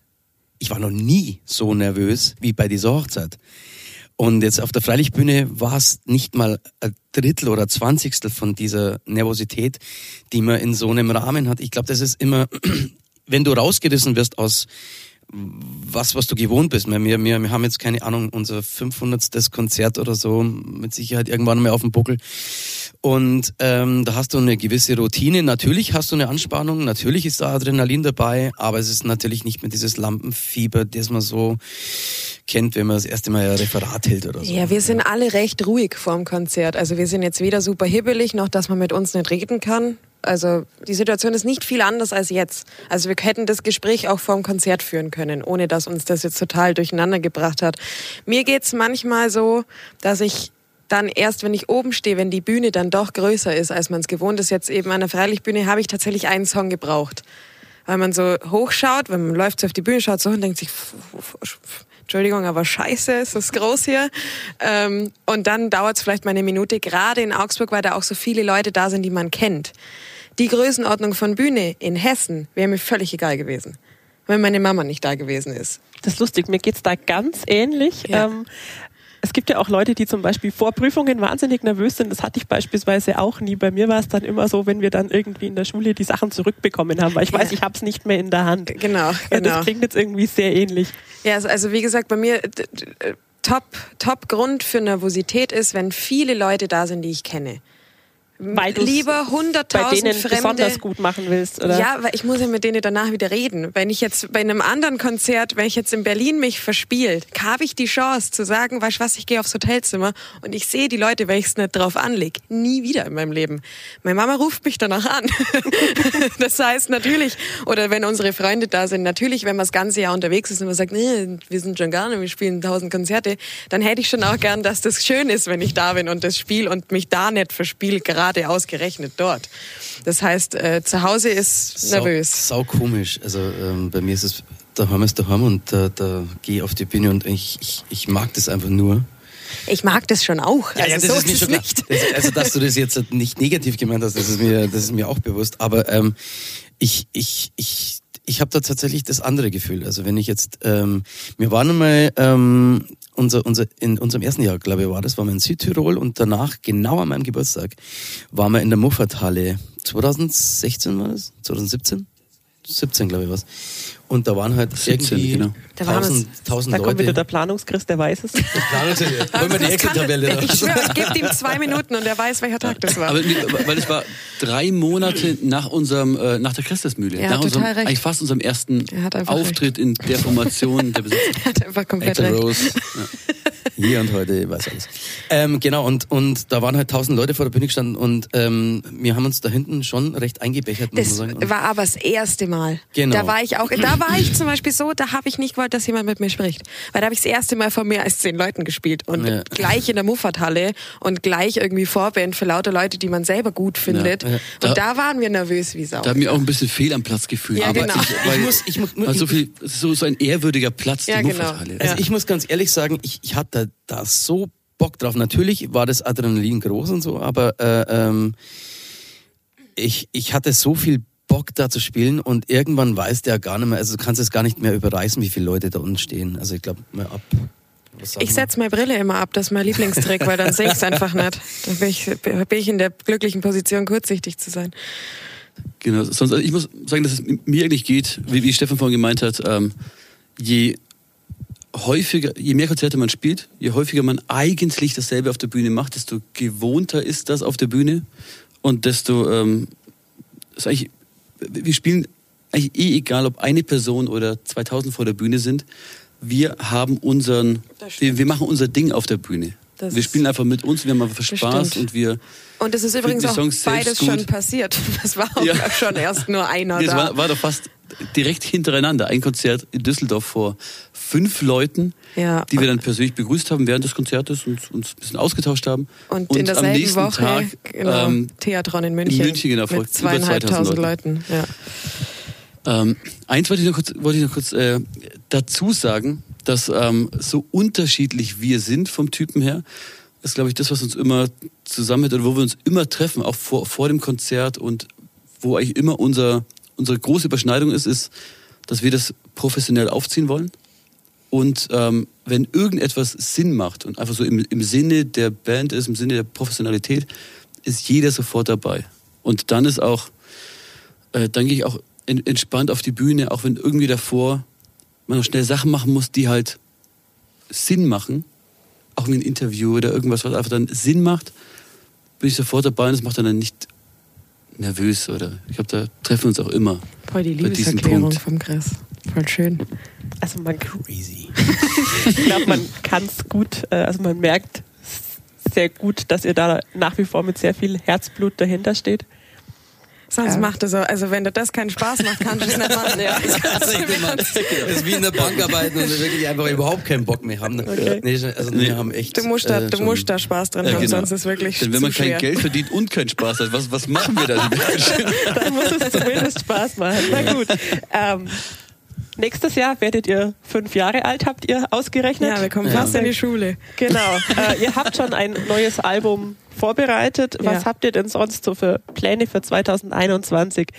so nervös wie bei dieser Hochzeit. Und jetzt auf der Freilichtbühne war es nicht mal ein 1/3 oder 1/20 von dieser Nervosität, die man in so einem Rahmen hat. Ich glaube, das ist immer, wenn du rausgerissen wirst aus was du gewohnt bist. Wir haben jetzt, keine Ahnung, unser 500. Konzert oder so, mit Sicherheit irgendwann mal auf dem Buckel. Und da hast du eine gewisse Routine. Natürlich hast du eine Anspannung, natürlich ist da Adrenalin dabei, aber es ist natürlich nicht mehr dieses Lampenfieber, das man so kennt, wenn man das erste Mal ein Referat hält oder so. Ja, wir sind alle recht ruhig vorm Konzert. Also wir sind jetzt weder super hibbelig, noch dass man mit uns nicht reden kann. Also die Situation ist nicht viel anders als jetzt. Also wir hätten das Gespräch auch vorm Konzert führen können, ohne dass uns das jetzt total durcheinander gebracht hat. Mir geht's manchmal so, dass ich dann erst, wenn ich oben stehe, wenn die Bühne dann doch größer ist, als man es gewohnt ist, jetzt eben an der Freilichtbühne, habe ich tatsächlich einen Song gebraucht. Weil man so hochschaut, wenn man läuft so auf die Bühne, schaut so und denkt sich, Entschuldigung, aber scheiße, ist das groß hier. Und dann dauert es vielleicht mal eine Minute, gerade in Augsburg, weil da auch so viele Leute da sind, die man kennt. Die Größenordnung von Bühne in Hessen wäre mir völlig egal gewesen, wenn meine Mama nicht da gewesen ist. Das ist lustig, mir geht's da ganz ähnlich. Ja. Es gibt ja auch Leute, die zum Beispiel vor Prüfungen wahnsinnig nervös sind. Das hatte ich beispielsweise auch nie. Bei mir war es dann immer so, wenn wir dann irgendwie in der Schule die Sachen zurückbekommen haben, weil ich weiß, ich habe es nicht mehr in der Hand. Genau, genau. Ja, das klingt jetzt irgendwie sehr ähnlich. Ja, also wie gesagt, bei mir top Grund für Nervosität ist, wenn viele Leute da sind, die ich kenne. Weil lieber 100.000 bei denen Fremde besonders gut machen willst, oder? Ja, weil ich muss ja mit denen danach wieder reden. Wenn ich jetzt bei einem anderen Konzert, wenn ich jetzt in Berlin mich verspielt, habe ich die Chance zu sagen, weißt du was, ich gehe aufs Hotelzimmer und ich sehe die Leute, weil ich es nicht drauf anlege. Nie wieder in meinem Leben. Meine Mama ruft mich danach an. Das heißt natürlich, oder wenn unsere Freunde da sind, natürlich, wenn man das ganze Jahr unterwegs ist und man sagt, nee, wir sind John Garner, wir spielen 1000 Konzerte, dann hätte ich schon auch gern, dass das schön ist, wenn ich da bin und das spiele und mich da nicht verspiele, gerade ausgerechnet dort. Das heißt, zu Hause ist nervös. Sau komisch. Also bei mir ist es, daheim ist daheim und da gehe ich auf die Bühne und ich mag das einfach nur. Ich mag das schon auch. Ja, also ja, das so ist nicht. Also dass du das jetzt nicht negativ gemeint hast, das ist mir auch bewusst. Aber ich habe da tatsächlich das andere Gefühl. Also wenn ich jetzt, wir waren einmal in unserem ersten Jahr, glaube ich, waren wir in Südtirol und danach, genau an meinem Geburtstag, waren wir in der Muffathalle. 2016 war das? 2017? 17, glaube ich, was. Und da waren halt 17, irgendwie genau. 1000 Leute. Da kommt wieder der Planungschris, der weiß es. Der Planungschris, wollen wir die Excel-Tabelle raus. Ich schwöre, gebt ihm 2 Minuten und er weiß, welcher Tag das war. Aber, weil es war 3 Monate nach der Kresslesmühle. Ja, nach eigentlich fast unserem ersten Auftritt in der Formation. Der er hat einfach komplett recht. Rose. Ja. Hier und heute, weiß alles. Genau, und da waren halt 1000 Leute vor der Bühne gestanden und wir haben uns da hinten schon recht eingebechert, muss man sagen. Das war aber das erste Mal. Genau. Da war ich zum Beispiel so, da habe ich nicht gewollt, dass jemand mit mir spricht. Weil da habe ich das erste Mal vor mehr als 10 Leuten gespielt. Und gleich in der Muffathalle und gleich irgendwie Vorband für lauter Leute, die man selber gut findet. Ja. Und da waren wir nervös wie Sau. Da haben wir auch ein bisschen fehl am Platz gefühlt. Ja, aber genau. So ein ehrwürdiger Platz, die Muffathalle. Genau. Also ich muss ganz ehrlich sagen, ich hatte da so Bock drauf. Natürlich war das Adrenalin groß und so, aber ich hatte so viel Bock da zu spielen und irgendwann weiß der gar nicht mehr, also du kannst es gar nicht mehr überreißen, wie viele Leute da unten stehen. Also ich glaube, mal ab. Ich setze meine Brille immer ab, das ist mein Lieblingstrick, weil dann sehe ich es einfach nicht. Dann bin ich in der glücklichen Position, kurzsichtig zu sein. Genau, sonst, also ich muss sagen, dass es mir eigentlich geht, wie Stefan vorhin gemeint hat, je mehr Konzerte man spielt, je häufiger man eigentlich dasselbe auf der Bühne macht, desto gewohnter ist das auf der Bühne und desto ist eigentlich. Wir spielen eigentlich egal, ob eine Person oder 2000 vor der Bühne sind. Wir haben wir machen unser Ding auf der Bühne. Das wir spielen einfach mit uns, wir haben einfach Spaß bestimmt. Und wir. Und das ist übrigens auch beides schon passiert. Das war auch schon erst nur einer da. Das war doch fast direkt hintereinander. Ein Konzert in Düsseldorf vor 5 Leuten, die wir dann persönlich begrüßt haben während des Konzertes und uns ein bisschen ausgetauscht haben. Und in derselben am nächsten Woche Tag, genau, Theatron in München. In München, genau, vor über 2500 Leuten. Ja. Eins wollte ich noch kurz dazu sagen, dass so unterschiedlich wir sind vom Typen her, ist, glaube ich, das, was uns immer zusammenhält oder wo wir uns immer treffen, auch vor dem Konzert und wo eigentlich immer unsere große Überschneidung ist, dass wir das professionell aufziehen wollen und wenn irgendetwas Sinn macht und einfach so im Sinne der Band ist, im Sinne der Professionalität, ist jeder sofort dabei. Und dann ist auch, dann gehe ich auch entspannt auf die Bühne, auch wenn irgendwie davor man noch schnell Sachen machen muss, die halt Sinn machen, auch wie ein Interview oder irgendwas, was einfach dann Sinn macht, bin ich sofort dabei und das macht dann nicht nervös oder ich glaube, da treffen wir uns auch immer. Voll die Liebeserklärung vom Chris. Voll schön. Also man crazy. Ich glaube, man kann es gut, also man merkt sehr gut, dass ihr da nach wie vor mit sehr viel Herzblut dahinter steht. Sonst macht es so, also wenn dir das keinen Spaß macht, kannst du es nicht machen. Ja. Das ist wie in der Bank arbeiten und wir wirklich einfach überhaupt keinen Bock mehr haben. Ne? Okay. Nee, also wir haben echt. Du musst da Spaß dran haben, genau. Sonst ist wirklich schwer. Denn wenn man kein Geld verdient und keinen Spaß hat, was machen wir dann? Dann muss es zumindest Spaß machen. Na gut. Nächstes Jahr werdet ihr 5 Jahre alt, habt ihr ausgerechnet? Ja, wir kommen fast in die Schule. Genau. Ihr habt schon ein neues Album vorbereitet. Was habt ihr denn sonst so für Pläne für 2021?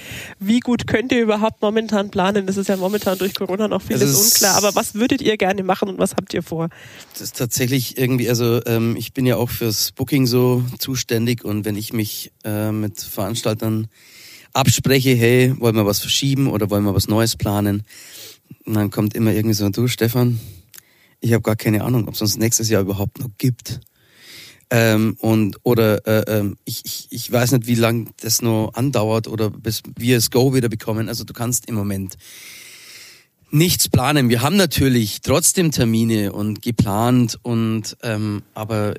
Wie gut könnt ihr überhaupt momentan planen? Das ist ja momentan durch Corona noch vieles unklar. Aber was würdet ihr gerne machen und was habt ihr vor? Das ist tatsächlich irgendwie, ich bin ja auch fürs Booking so zuständig und wenn ich mich mit Veranstaltern abspreche, hey, wollen wir was verschieben oder wollen wir was Neues planen? Und dann kommt immer irgendwie so, du Stefan, ich habe gar keine Ahnung, ob es uns nächstes Jahr überhaupt noch gibt. Ich weiß nicht, wie lange das noch andauert oder bis wir das Go wieder bekommen. Also du kannst im Moment nichts planen. Wir haben natürlich trotzdem Termine und geplant und aber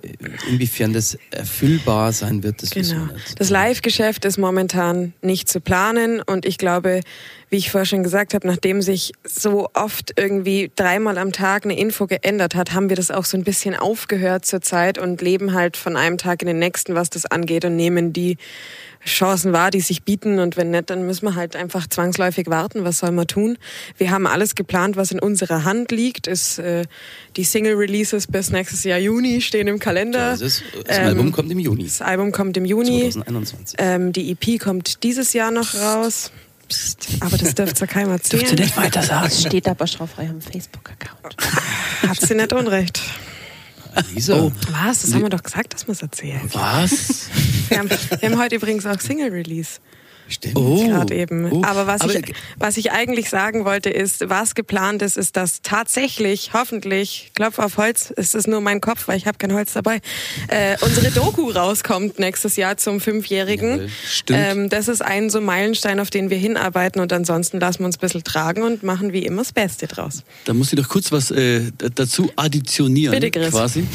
inwiefern das erfüllbar sein wird, das wissen wir nicht. Das Live-Geschäft ist momentan nicht zu planen und ich glaube, wie ich vorher schon gesagt habe, nachdem sich so oft irgendwie 3-mal am Tag eine Info geändert hat, haben wir das auch so ein bisschen aufgehört zur Zeit und leben halt von einem Tag in den nächsten, was das angeht und nehmen die Chancen wahr, die sich bieten und wenn nicht, dann müssen wir halt einfach zwangsläufig warten. Was soll man tun? Wir haben alles geplant, was in unserer Hand liegt. Die Single-Releases bis nächstes Jahr Juni stehen im Kalender. Ja, das Album kommt im Juni. Das Album kommt im Juni. 2021. Die EP kommt dieses Jahr noch raus. Psst. Aber das dürft ihr keinem erzählen. Dürft ihr nicht weiter sagen. Das steht aber schon auf eurem Facebook-Account. Hat sie nicht unrecht. Lisa. Oh, was? Das haben wir doch gesagt, dass wir es erzählen. Was? Wir haben heute übrigens auch Single-Release. Stimmt. Gerade eben. Aber was ich eigentlich sagen wollte ist, was geplant ist, ist, dass tatsächlich, hoffentlich, Klopf auf Holz, es ist nur mein Kopf, weil ich habe kein Holz dabei, unsere Doku rauskommt nächstes Jahr zum 5-Jährigen. Ja, stimmt. Das ist ein so Meilenstein, auf den wir hinarbeiten und ansonsten lassen wir uns ein bisschen tragen und machen wie immer das Beste draus. Da muss ich doch kurz was dazu additionieren. Bitte, Chris. Quasi.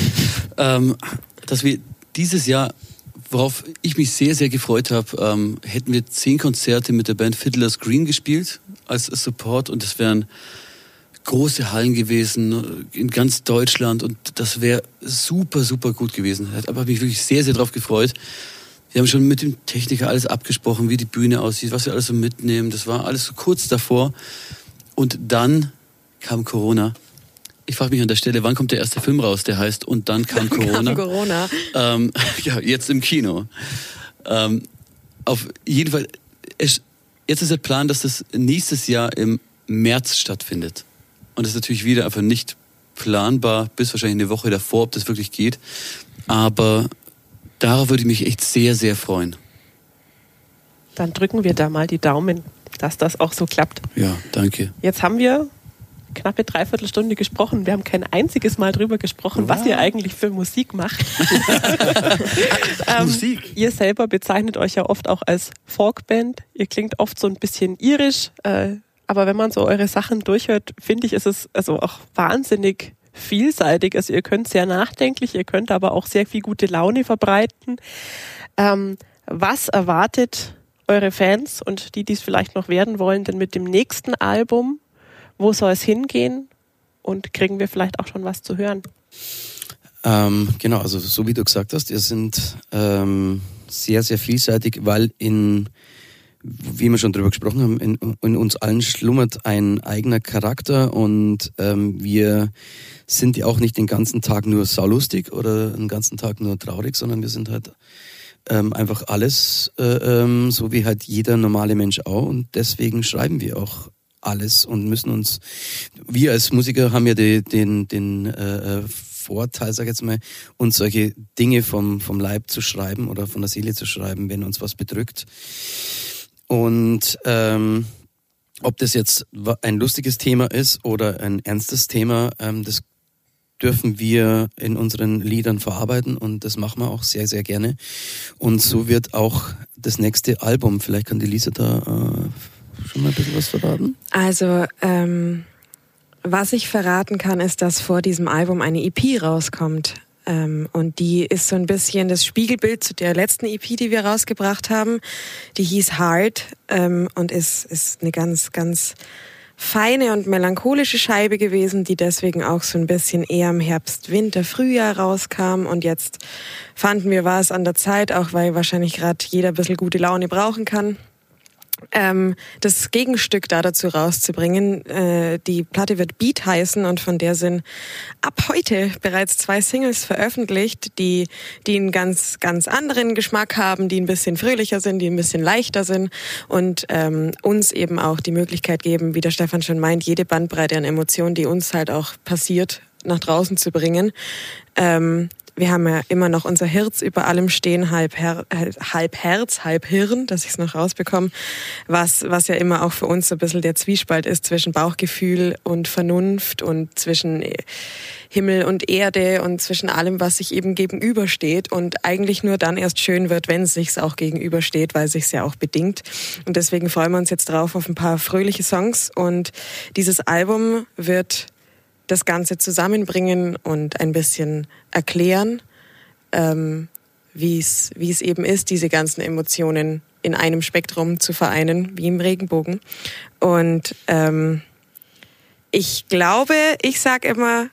Dass wir dieses Jahr, worauf ich mich sehr, sehr gefreut habe, hätten wir 10 Konzerte mit der Band Fiddler's Green gespielt als Support und das wären große Hallen gewesen in ganz Deutschland und das wäre super, super gut gewesen. Aber habe mich wirklich sehr, sehr drauf gefreut. Wir haben schon mit dem Techniker alles abgesprochen, wie die Bühne aussieht, was wir alles so mitnehmen. Das war alles so kurz davor und dann kam Corona. Ich frage mich an der Stelle, wann kommt der erste Film raus, der heißt Und dann kam Corona. Ja, jetzt im Kino. Auf jeden Fall, jetzt ist der Plan, dass das nächstes Jahr im März stattfindet. Und das ist natürlich wieder einfach nicht planbar, bis wahrscheinlich eine Woche davor, ob das wirklich geht. Aber darauf würde ich mich echt sehr, sehr freuen. Dann drücken wir da mal die Daumen, dass das auch so klappt. Ja, danke. Jetzt haben wir knappe 3/4 Stunde gesprochen. Wir haben kein einziges Mal drüber gesprochen, was ihr eigentlich für Musik macht. Musik. Ihr selber bezeichnet euch ja oft auch als Folkband. Ihr klingt oft so ein bisschen irisch. Aber wenn man so eure Sachen durchhört, finde ich, ist es also auch wahnsinnig vielseitig. Also ihr könnt sehr nachdenklich, ihr könnt aber auch sehr viel gute Laune verbreiten. Was erwartet eure Fans und die, die es vielleicht noch werden wollen, denn mit dem nächsten Album? Wo soll es hingehen und kriegen wir vielleicht auch schon was zu hören? Genau, also so wie du gesagt hast, wir sind sehr, sehr vielseitig, weil wie wir schon drüber gesprochen haben, in uns allen schlummert ein eigener Charakter und wir sind ja auch nicht den ganzen Tag nur saulustig oder den ganzen Tag nur traurig, sondern wir sind halt einfach alles, so wie halt jeder normale Mensch auch und deswegen schreiben wir auch alles und müssen uns, wir als Musiker haben ja den Vorteil, sag ich jetzt mal, uns solche Dinge vom Leib zu schreiben oder von der Seele zu schreiben, wenn uns was bedrückt. Und ob das jetzt ein lustiges Thema ist oder ein ernstes Thema, das dürfen wir in unseren Liedern verarbeiten und das machen wir auch sehr, sehr gerne. Und so wird auch das nächste Album, vielleicht kann die Lisa da schon mal ein bisschen was verraten? Also, was ich verraten kann, ist, dass vor diesem Album eine EP rauskommt. Und die ist so ein bisschen das Spiegelbild zu der letzten EP, die wir rausgebracht haben. Die hieß Hard und ist eine ganz, ganz feine und melancholische Scheibe gewesen, die deswegen auch so ein bisschen eher im Herbst, Winter, Frühjahr rauskam. Und jetzt fanden wir, war es an der Zeit, auch weil wahrscheinlich gerade jeder ein bisschen gute Laune brauchen kann, das Gegenstück dazu rauszubringen. Die Platte wird Beat heißen und von der sind ab heute bereits 2 Singles veröffentlicht, die einen ganz, ganz anderen Geschmack haben, die ein bisschen fröhlicher sind, die ein bisschen leichter sind und uns eben auch die Möglichkeit geben, wie der Stefan schon meint, jede Bandbreite an Emotionen, die uns halt auch passiert, nach draußen zu bringen. Wir haben ja immer noch unser Herz über allem stehen, halb Herz, halb Hirn, dass ich es noch rausbekomme, was ja immer auch für uns so ein bisschen der Zwiespalt ist zwischen Bauchgefühl und Vernunft und zwischen Himmel und Erde und zwischen allem, was sich eben gegenübersteht und eigentlich nur dann erst schön wird, wenn es sich auch gegenübersteht, weil es sich ja auch bedingt. Und deswegen freuen wir uns jetzt drauf auf ein paar fröhliche Songs und dieses Album wird das Ganze zusammenbringen und ein bisschen erklären, wie es eben ist, diese ganzen Emotionen in einem Spektrum zu vereinen, wie im Regenbogen. Und ich glaube, ich sage immer,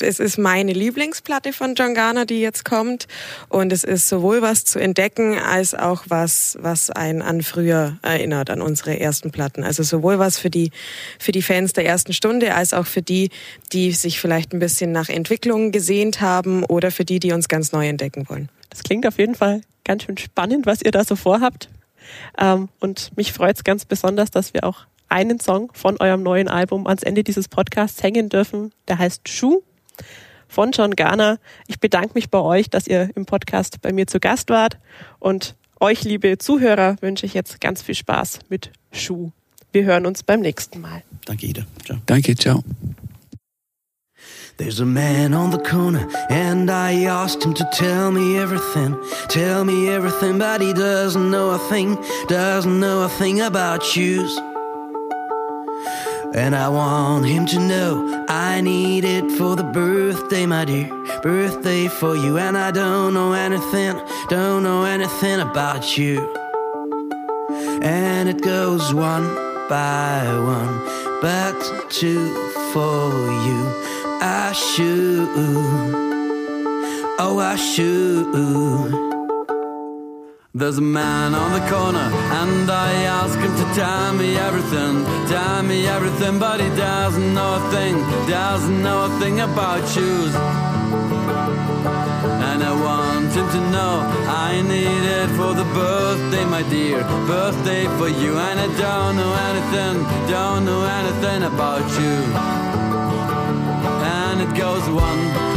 es ist meine Lieblingsplatte von John Garner, die jetzt kommt. Und es ist sowohl was zu entdecken, als auch was einen an früher erinnert, an unsere ersten Platten. Also sowohl was für die Fans der ersten Stunde, als auch für die, die sich vielleicht ein bisschen nach Entwicklungen gesehnt haben oder für die, die uns ganz neu entdecken wollen. Das klingt auf jeden Fall ganz schön spannend, was ihr da so vorhabt. Und mich freut es ganz besonders, dass wir auch einen Song von eurem neuen Album ans Ende dieses Podcasts hängen dürfen. Der heißt Schuh von John Garner. Ich bedanke mich bei euch, dass ihr im Podcast bei mir zu Gast wart. Und euch, liebe Zuhörer, wünsche ich jetzt ganz viel Spaß mit Schuh. Wir hören uns beim nächsten Mal. Danke, Ida. Ciao. Danke, ciao. There's a man on the corner and I asked him to tell me everything, but he doesn't know a thing about shoes. And I want him to know I need it for the birthday, my dear. Birthday for you. And I don't know anything about you. And it goes one by one, but two for you. I should, oh I should. There's a man on the corner and I ask him to tell me everything, but he doesn't know a thing about shoes. And I want him to know I need it for the birthday, my dear, birthday for you. And I don't know anything about you. And it goes one